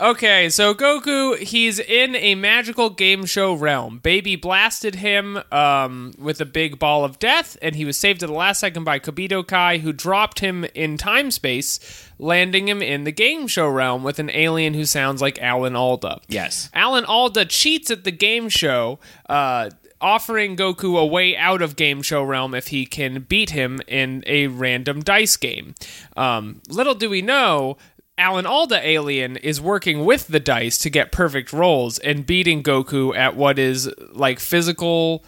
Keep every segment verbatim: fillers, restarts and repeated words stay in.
Okay, so Goku, he's in a magical game show realm. Baby blasted him um, with a big ball of death, and he was saved at the last second by Kibito Kai, who dropped him in time space, landing him in the game show realm with an alien who sounds like Alan Alda. Yes. Alan Alda cheats at the game show, uh, offering Goku a way out of game show realm if he can beat him in a random dice game. Um, little do we know, Alan Alda alien is working with the dice to get perfect rolls and beating Goku at what is like physical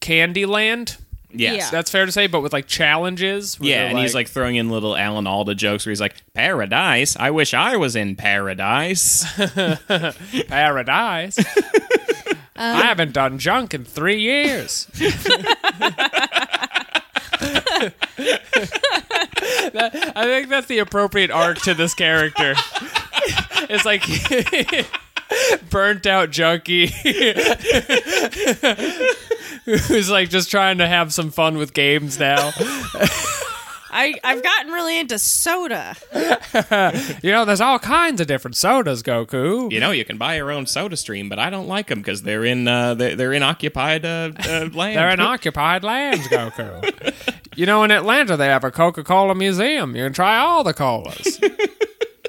candy land. Yes. Yeah. That's fair to say, but with like challenges. Yeah, and like, he's like throwing in little Alan Alda jokes where he's like, paradise, I wish I was in paradise. Paradise. um, I haven't done junk in three years. that, I think that's the appropriate arc to this character. It's like burnt out junkie who's like just trying to have some fun with games now. I, I've gotten really into soda. You know, there's all kinds of different sodas, Goku. You know, you can buy your own SodaStream, but I don't like them because they're in uh, they're, they're in occupied uh, uh, lands. They're in occupied lands, Goku. You know, in Atlanta, they have a Coca-Cola museum. You can try all the colas.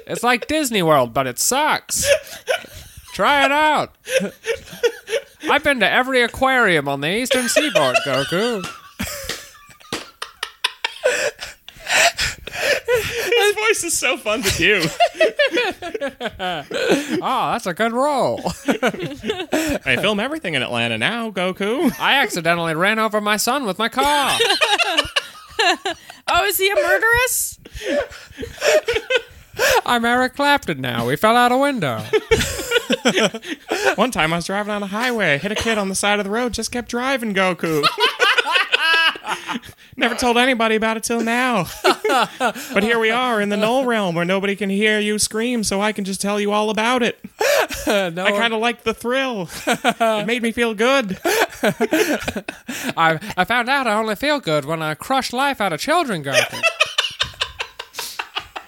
It's like Disney World, but it sucks. Try it out. I've been to every aquarium on the Eastern Seaboard, Goku. His voice is so fun to do. Oh, that's a good roll. I film everything in Atlanta now, Goku. I accidentally ran over my son with my car. Oh, is he a murderess? I'm Eric Clapton now. We fell out a window. One time I was driving on a highway. I hit a kid on the side of the road. Just kept driving, Goku. Never told anybody about it till now. But here we are in the null realm where nobody can hear you scream, so I can just tell you all about it. Uh, no I kind of like the thrill. It made me feel good. I I found out I only feel good when I crush life out of children, Goku.